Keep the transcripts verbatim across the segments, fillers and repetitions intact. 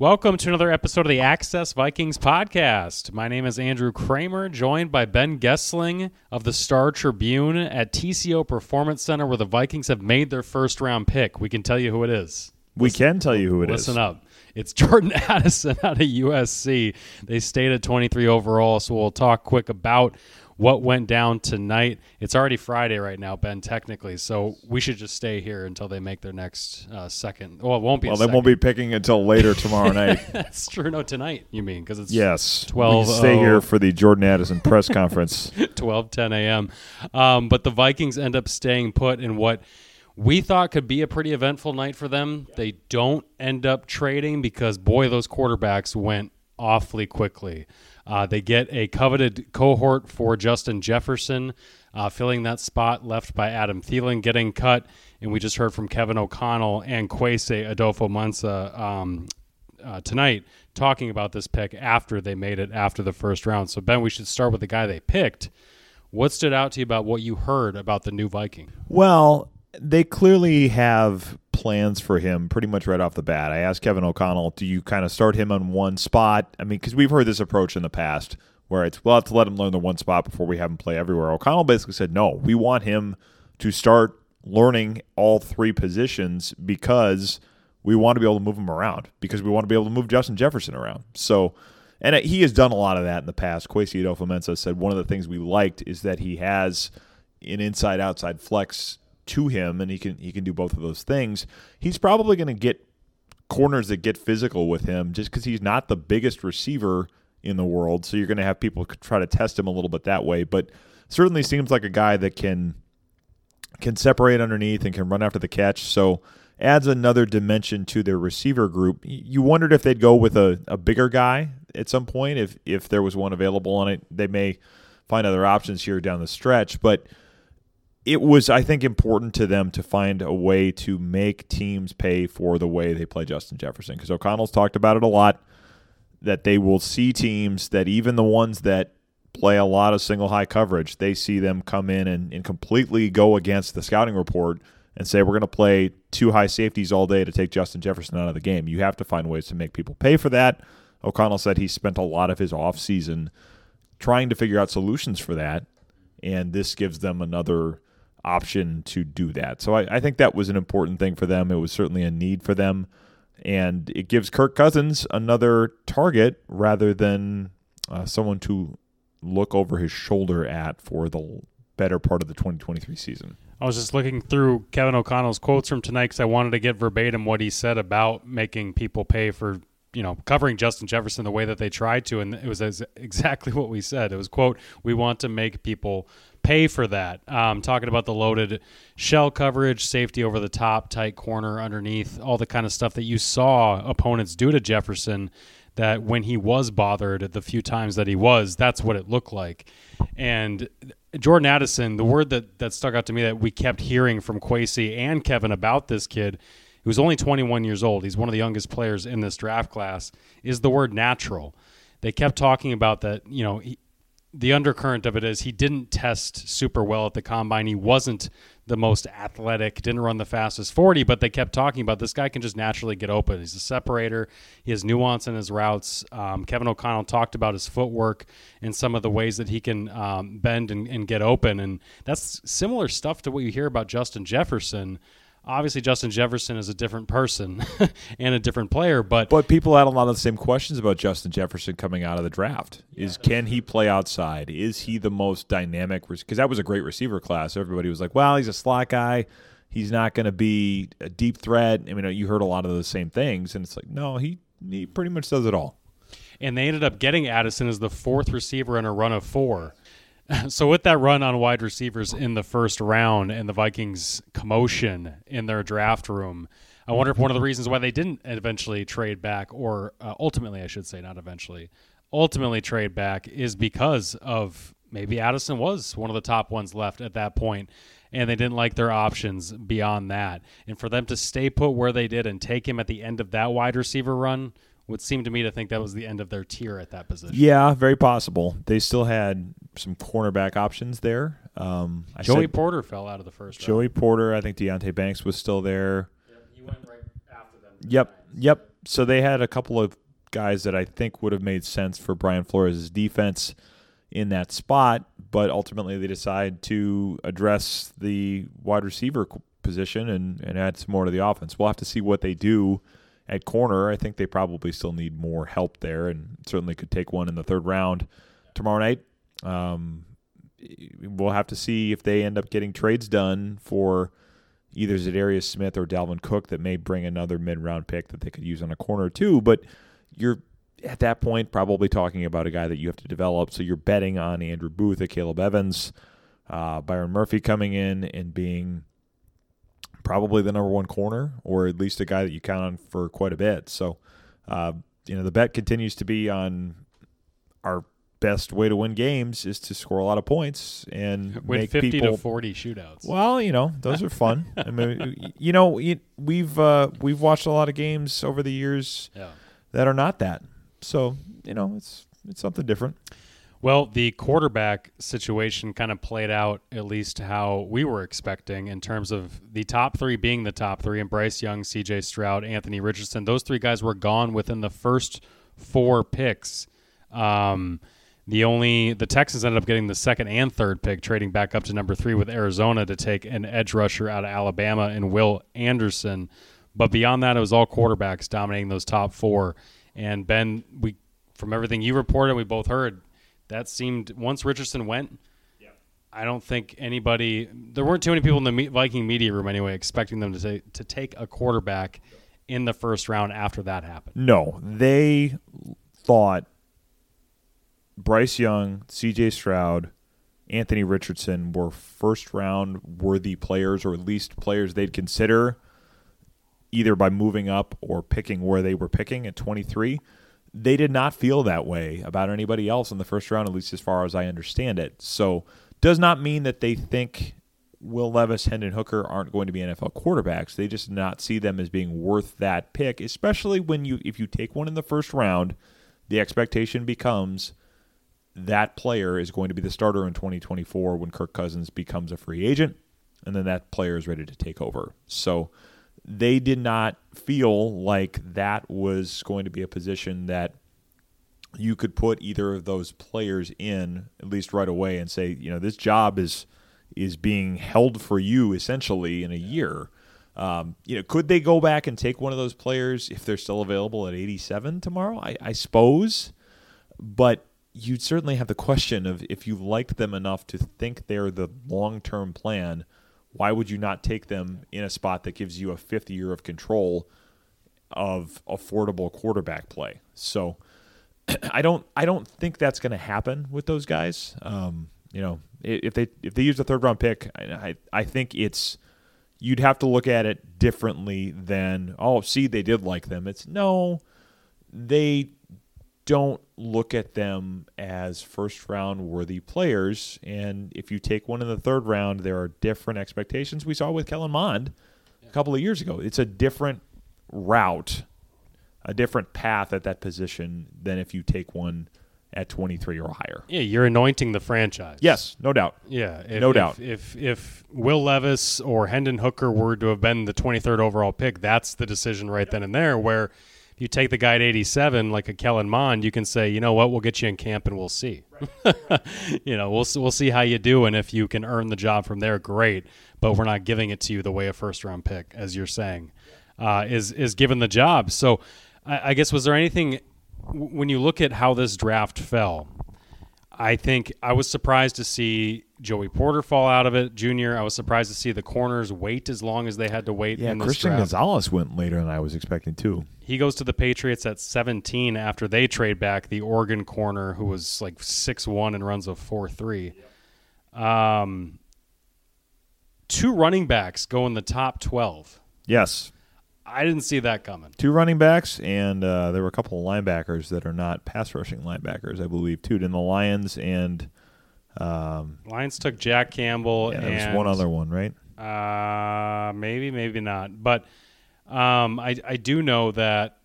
Welcome to another episode of the Access Vikings podcast. My name is Andrew Kramer, joined by Ben Goessling of the Star Tribune at T C O Performance Center, where the Vikings have made their first round pick. We can tell you who it is. We listen, can tell you who it listen is. Listen up. It's Jordan Addison out of U S C. They stayed at twenty-three overall, so we'll talk quick about what went down tonight. It's already Friday right now, Ben, technically, so we should just stay here until they make their next uh, second. Well, it won't be Well, they second. won't be picking until later tomorrow night. That's true. No, tonight, you mean, because it's yes. twelve. We stay here for the Jordan Addison press conference. twelve ten a.m. Um, but the Vikings end up staying put in what we thought could be a pretty eventful night for them. They don't end up trading because, boy, those quarterbacks went awfully quickly. Uh, they get a coveted cohort for Justin Jefferson, uh, filling that spot left by Adam Thielen getting cut. And we just heard from Kevin O'Connell and Kwesi Adofo-Mensah um, uh, tonight talking about this pick after they made it after the first round. So, Ben, we should start with the guy they picked. What stood out to you about what you heard about the new Viking? Well, they clearly have plans for him pretty much right off the bat. I asked Kevin O'Connell, do you kind of start him on one spot? I mean, because we've heard this approach in the past where it's, we'll have to let him learn the one spot before we have him play everywhere. O'Connell basically said, no, we want him to start learning all three positions because we want to be able to move him around, because we want to be able to move Justin Jefferson around. So, and he has done a lot of that in the past. Kwesi Adofo-Mensah said one of the things we liked is that he has an inside-outside flex to him, and he can he can do both of those things. He's probably going to get corners that get physical with him just because he's not the biggest receiver in the world, so you're going to have people try to test him a little bit that way, but certainly seems like a guy that can can separate underneath and can run after the catch, so adds another dimension to their receiver group. You wondered if they'd go with a, a bigger guy at some point, if, if there was one available on it. They may find other options here down the stretch, but it was, I think, important to them to find a way to make teams pay for the way they play Justin Jefferson, because O'Connell's talked about it a lot, that they will see teams that even the ones that play a lot of single high coverage, they see them come in and, and completely go against the scouting report and say, we're going to play two high safeties all day to take Justin Jefferson out of the game. You have to find ways to make people pay for that. O'Connell said he spent a lot of his offseason trying to figure out solutions for that, and this gives them another option to do that. So I, I think that was an important thing for them. It was certainly a need for them, and it gives Kirk Cousins another target rather than uh, someone to look over his shoulder at for the better part of the twenty twenty-three season. I was just looking through Kevin O'Connell's quotes from tonight because I wanted to get verbatim what he said about making people pay for, you know, covering Justin Jefferson the way that they tried to, and it was as exactly what we said. It was, quote, we want to make people pay for that. Um, talking about the loaded shell coverage, safety over the top, tight corner underneath, all the kind of stuff that you saw opponents do to Jefferson, that when he was bothered, the few times that he was, that's what it looked like. And Jordan Addison, the word that, that stuck out to me that we kept hearing from Kwesi and Kevin about this kid, who's only twenty-one years old, he's one of the youngest players in this draft class, is the word natural. They kept talking about that, you know, he, the undercurrent of it is he didn't test super well at the combine. He wasn't the most athletic, didn't run the fastest forty, but they kept talking about this guy can just naturally get open. He's a separator. He has nuance in his routes. Um, Kevin O'Connell talked about his footwork and some of the ways that he can um, bend and, and get open. And that's similar stuff to what you hear about Justin Jefferson. Obviously, Justin Jefferson is a different person and a different player, but but people had a lot of the same questions about Justin Jefferson coming out of the draft. Yeah, is can he play outside? Is he the most dynamic? Because that was a great receiver class. Everybody was like, well, he's a slot guy. He's not going to be a deep threat. I mean, you heard a lot of those same things, and it's like, no, he, he pretty much does it all. And they ended up getting Addison as the fourth receiver in a run of four. So with that run on wide receivers in the first round and the Vikings commotion in their draft room, I wonder if one of the reasons why they didn't eventually trade back, or uh, ultimately, I should say, not eventually, ultimately trade back, is because of maybe Addison was one of the top ones left at that point, and they didn't like their options beyond that. And for them to stay put where they did and take him at the end of that wide receiver run would seem to me to think that was the end of their tier at that position. Yeah, very possible. They still had some cornerback options there. Um, I Joey Porter fell out of the first round. Joey Porter, I think Deontay Banks was still there. Yep, he went right after them. Yep, yep. so they had a couple of guys that I think would have made sense for Brian Flores' defense in that spot, but ultimately they decide to address the wide receiver position and, and add some more to the offense. We'll have to see what they do at corner. I think they probably still need more help there and certainly could take one in the third round tomorrow night. Um, we'll have to see if they end up getting trades done for either Zadarius Smith or Dalvin Cook that may bring another mid-round pick that they could use on a corner too, but you're at that point probably talking about a guy that you have to develop, so you're betting on Andrew Booth or Caleb Evans, uh, Byron Murphy coming in and being probably the number one corner, or at least a guy that you count on for quite a bit. So, uh, you know, the bet continues to be on our best way to win games is to score a lot of points and win make fifty people, to forty shootouts. Well, you know, those are fun. I mean, you know, we've uh, we've watched a lot of games over the years yeah. that are not that. So, you know, it's it's something different. Well, the quarterback situation kind of played out at least how we were expecting in terms of the top three being the top three, and Bryce Young, C J. Stroud, Anthony Richardson. Those three guys were gone within the first four picks. Um, the only the Texans ended up getting the second and third pick, trading back up to number three with Arizona to take an edge rusher out of Alabama and Will Anderson. But beyond that, it was all quarterbacks dominating those top four. And Ben, we from everything you reported, we both heard, that seemed once Richardson went, yeah. I don't think anybody there weren't too many people in the Viking media room anyway expecting them to take, to take a quarterback in the first round after that happened. No, they thought Bryce Young, C J. Stroud, Anthony Richardson were first round worthy players, or at least players they'd consider either by moving up or picking where they were picking at twenty-three. They did not feel that way about anybody else in the first round, at least as far as I understand it. So does not mean that they think Will Levis, Hendon Hooker aren't going to be N F L quarterbacks. They just not see them as being worth that pick, especially when you if you take one in the first round, the expectation becomes that player is going to be the starter in twenty twenty-four when Kirk Cousins becomes a free agent, and then that player is ready to take over. So they did not feel like that was going to be a position that you could put either of those players in, at least right away, and say, you know, this job is is being held for you essentially in a year. Um, you know, could they go back and take one of those players if they're still available at eighty-seven tomorrow? I, I suppose, but you'd certainly have the question of if you liked them enough to think they're the long-term plan, why would you not take them in a spot that gives you a fifth year of control of affordable quarterback play? So I don't I don't think that's going to happen with those guys. Um, you know, if they if they use a third round pick, I I think it's you'd have to look at it differently than, oh, see, they did like them. It's no, they don't look at them as first-round worthy players, and if you take one in the third round, there are different expectations. We saw with Kellen Mond a couple of years ago. It's a different route, a different path at that position than if you take one at twenty-three or higher. Yeah, you're anointing the franchise. Yes, no doubt. Yeah, if, no if, doubt. If, if if Will Levis or Hendon Hooker were to have been the twenty-third overall pick, that's the decision right then and there where – you take the guy at eighty-seven, like a Kellen Mond, you can say, you know what, we'll get you in camp and we'll see. you know, we'll we'll see how you do, and if you can earn the job from there, great. But we're not giving it to you the way a first-round pick, as you're saying, uh, is is given the job. So, I, I guess was there anything when you look at how this draft fell? I think I was surprised to see Joey Porter fall out of it, Junior. I was surprised to see the corners wait as long as they had to wait. Yeah, in this Christian draft. Gonzalez went later than I was expecting, too. He goes to the Patriots at seventeen after they trade back the Oregon corner, who was like six one and runs a four three. Um, two running backs go in the top twelve. Yes. I didn't see that coming. Two running backs, and uh, there were a couple of linebackers that are not pass-rushing linebackers, I believe, too. In the Lions and um, – Lions took Jack Campbell. Yeah, and there was one other one, right? Uh, maybe, maybe not. But um, I, I do know that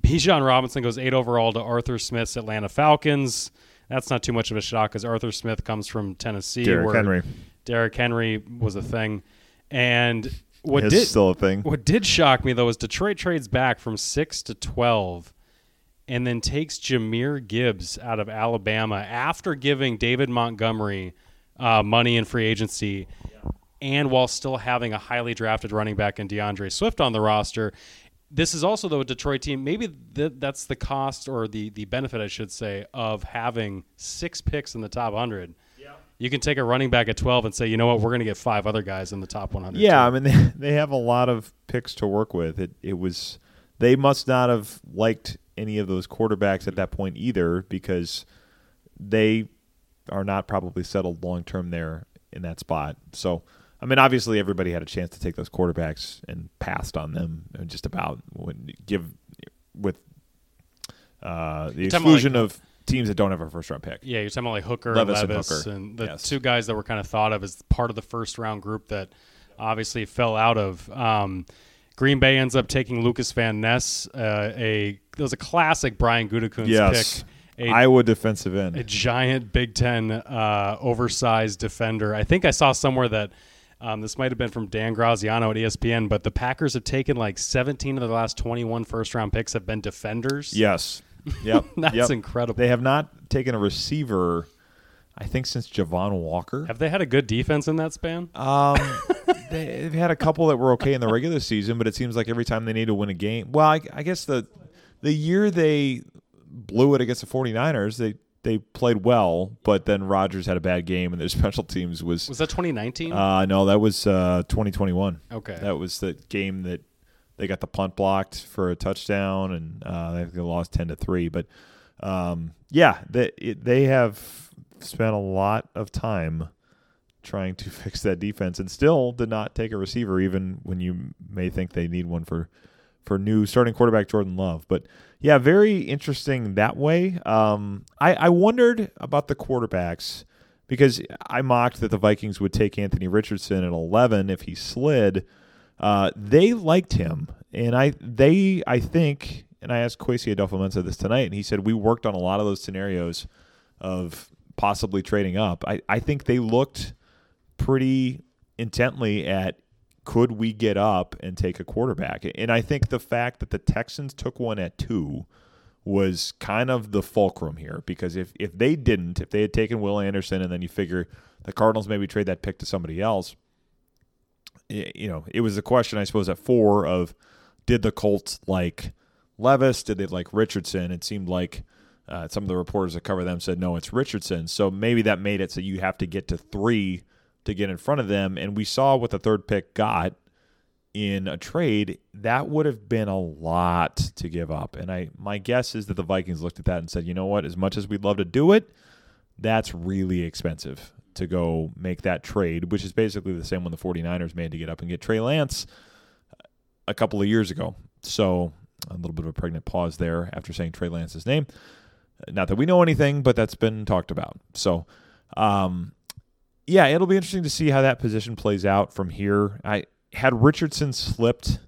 Bijan Robinson goes eight overall to Arthur Smith's Atlanta Falcons. That's not too much of a shock because Arthur Smith comes from Tennessee. Derrick Henry. Derrick Henry was a thing. And – What is did, still a thing. What did shock me, though, is Detroit trades back from six to twelve and then takes Jahmyr Gibbs out of Alabama after giving David Montgomery uh, money in free agency, yeah. and while still having a highly drafted running back in DeAndre Swift on the roster. This is also, though, a Detroit team. Maybe th- that's the cost, or the, the benefit, I should say, of having six picks in the top one hundred. You can take a running back at twelve and say, you know what, we're going to get five other guys in the top one hundred. Yeah, too. I mean, they, they have a lot of picks to work with. It it was they must not have liked any of those quarterbacks at that point either, because they are not probably settled long-term there in that spot. So, I mean, obviously everybody had a chance to take those quarterbacks and passed on them, and just about when give with uh, the exclusion like- of – teams that don't have a first-round pick. Yeah, you're talking about like Hooker Levis and Levis. And, Hooker. and the yes. two guys that were kind of thought of as part of the first-round group that obviously fell out of. Um, Green Bay ends up taking Lucas Van Ness. Uh, a, that was a classic Brian Gutekunst yes. pick. A, Iowa defensive end. A giant Big Ten uh, oversized defender. I think I saw somewhere that um, this might have been from Dan Graziano at E S P N, but the Packers have taken like seventeen of the last twenty-one first-round picks have been defenders. Yes. Yep. That's yep. incredible. They have not taken a receiver, I think, since Javon Walker. Have they had a good defense in that span? Um, they've had a couple that were okay in the regular season, but it seems like every time they need to win a game. Well, I, I guess the the year they blew it against the 49ers, they, they played well, but then Rodgers had a bad game, and their special teams was... Was that twenty nineteen? Uh, no, that was uh, twenty twenty-one. Okay. That was the game that... They got the punt blocked for a touchdown, and uh, they lost ten to three. But um, yeah, they it, they have spent a lot of time trying to fix that defense, and still did not take a receiver, even when you may think they need one for for new starting quarterback Jordan Love. But yeah, very interesting that way. Um, I, I wondered about the quarterbacks, because I mocked that the Vikings would take Anthony Richardson at eleven if he slid. Uh, they liked him, and I they I think, and I asked Kwesi Adofo-Mensah this tonight, and he said we worked on a lot of those scenarios of possibly trading up. I, I think they looked pretty intently at could we get up and take a quarterback, and I think the fact that the Texans took one at two was kind of the fulcrum here, because if, if they didn't, if they had taken Will Anderson, and then you figure the Cardinals maybe trade that pick to somebody else, you know, it was a question, I suppose, at four of did the Colts like Levis? Did they like Richardson? It seemed like uh, some of the reporters that cover them said, no, it's Richardson. So maybe that made it so you have to get to three to get in front of them. And we saw what the third pick got in a trade. That would have been a lot to give up. And I my guess is that the Vikings looked at that and said, you know what, as much as we'd love to do it, that's really expensive to go make that trade, which is basically the same one the 49ers made to get up and get Trey Lance a couple of years ago. So a little bit of a pregnant pause there after saying Trey Lance's name. Not that we know anything, but that's been talked about. So, um, yeah, it'll be interesting to see how that position plays out from here. I had Richardson slipped,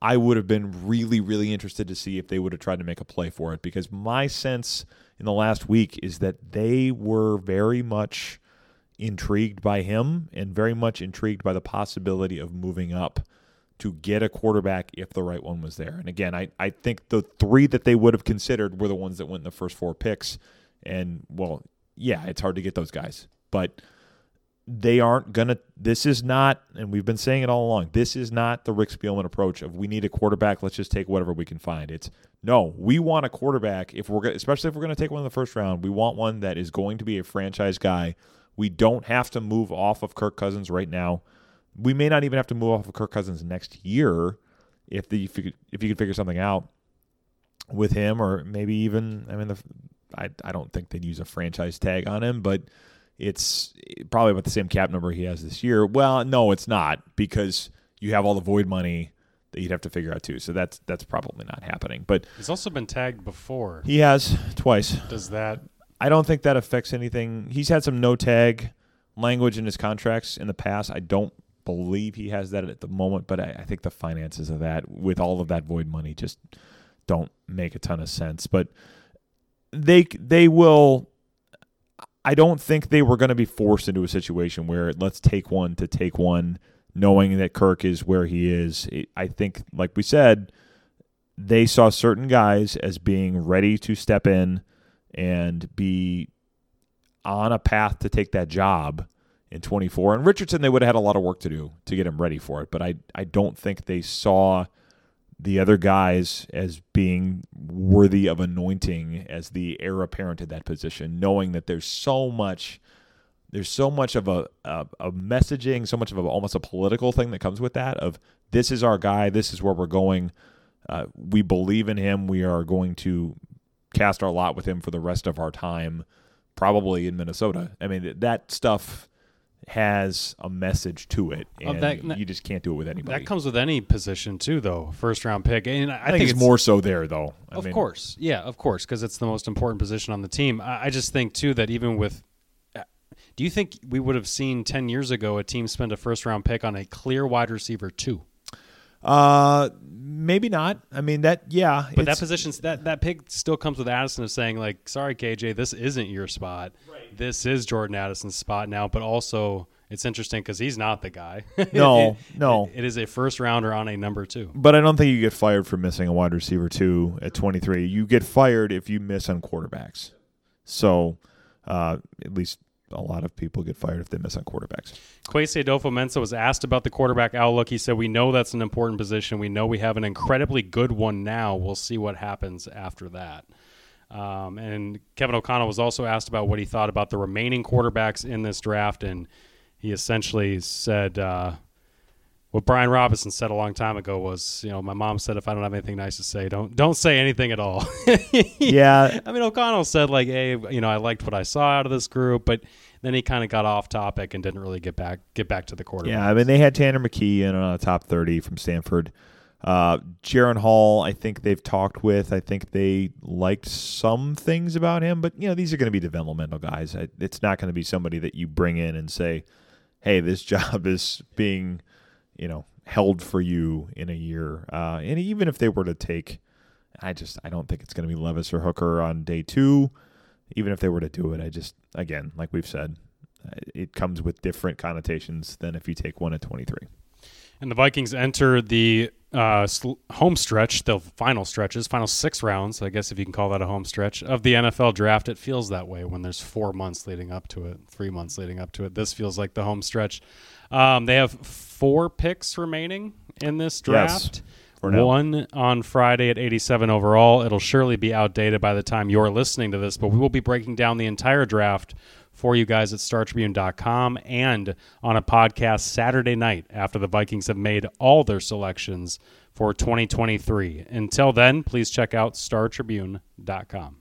I would have been really, really interested to see if they would have tried to make a play for it, because my sense in the last week is that they were very much intrigued by him and very much intrigued by the possibility of moving up to get a quarterback if the right one was there. And again, I, I think the three that they would have considered were the ones that went in the first four picks. And, well, yeah, it's hard to get those guys. But they aren't going to – this is not – and we've been saying it all along. This is not the Rick Spielman approach of we need a quarterback, let's just take whatever we can find. It's no, we want a quarterback, if we're especially if we're going to take one in the first round. We want one that is going to be a franchise guy. We don't have to move off of Kirk Cousins right now. We may not even have to move off of Kirk Cousins next year if the if you could, if you could figure something out with him, or maybe even, I mean, the, I I don't think they'd use a franchise tag on him, but it's probably about the same cap number he has this year. Well, no, it's not, because you have all the void money that you'd have to figure out too. So that's that's probably not happening. But he's also been tagged before. He has, twice. Does that... I don't think that affects anything. He's had some no-tag language in his contracts in the past. I don't believe he has that at the moment, but I, I think the finances of that, with all of that void money, just don't make a ton of sense. But they they will – I don't think they were going to be forced into a situation where let's take one to take one. knowing that Kirk is where he is. It, I think, like we said, they saw certain guys as being ready to step in and be on a path to take that job in twenty-four. And Richardson, they would have had a lot of work to do to get him ready for it. But I, I don't think they saw the other guys as being worthy of anointing as the heir apparent to that position, knowing that there's so much there's so much of a, a, a messaging, so much of a, almost a political thing that comes with that of this is our guy, this is where we're going. Uh, we believe in him. We are going to cast our lot with him for the rest of our time, probably in Minnesota. I mean, th- that stuff has a message to it, and that, you just can't do it with anybody. That comes with any position too, though, first-round pick. And I, I think, think it's, it's more so there, though. I of mean, course. Yeah, of course, because it's the most important position on the team. I, I just think, too, that even with – do you think we would have seen ten years ago a team spend a first-round pick on a clear wide receiver, too? Uh, maybe not. I mean that, yeah. But that position, that that pick still comes with Addison of saying like, sorry, K J, this isn't your spot. Right. This is Jordan Addison's spot now. But also, it's interesting because he's not the guy. No, it, no. It, it is a first rounder on a number two. But I don't think you get fired for missing a wide receiver two at twenty-three. You get fired if you miss on quarterbacks. So, uh, at least. A lot of people get fired if they miss on quarterbacks. Kwesi Adofo-Mensah was asked about the quarterback outlook. He said, we know that's an important position. We know we have an incredibly good one now. We'll see what happens after that. Um, and Kevin O'Connell was also asked about what he thought about the remaining quarterbacks in this draft, and he essentially said uh, what Brian Robinson said a long time ago was, you know, my mom said if I don't have anything nice to say, don't don't say anything at all. Yeah. I mean, O'Connell said, like, hey, you know, I liked what I saw out of this group, but – then he kind of got off topic and didn't really get back get back to the quarterback. Yeah, I mean, they had Tanner McKee in on a top thirty from Stanford. Uh, Jaron Hall, I think they've talked with. I think they liked some things about him, but, you know, these are going to be developmental guys. It's not going to be somebody that you bring in and say, hey, this job is being, you know, held for you in a year. Uh, and even if they were to take, I just I don't think it's going to be Levis or Hooker on day two. Even if they were to do it, I just, again, like we've said, it comes with different connotations than if you take one at twenty-three. And the Vikings enter the uh, home stretch, the final stretches, final six rounds, I guess if you can call that a home stretch, of the N F L draft. It feels that way when there's four months leading up to it, three months leading up to it. This feels like the home stretch. Um, they have four picks remaining in this draft. Yes. One on Friday at eighty-seven overall. It'll surely be outdated by the time you're listening to this, but we will be breaking down the entire draft for you guys at star tribune dot com and on a podcast Saturday night after the Vikings have made all their selections for twenty twenty-three. Until then, please check out star tribune dot com.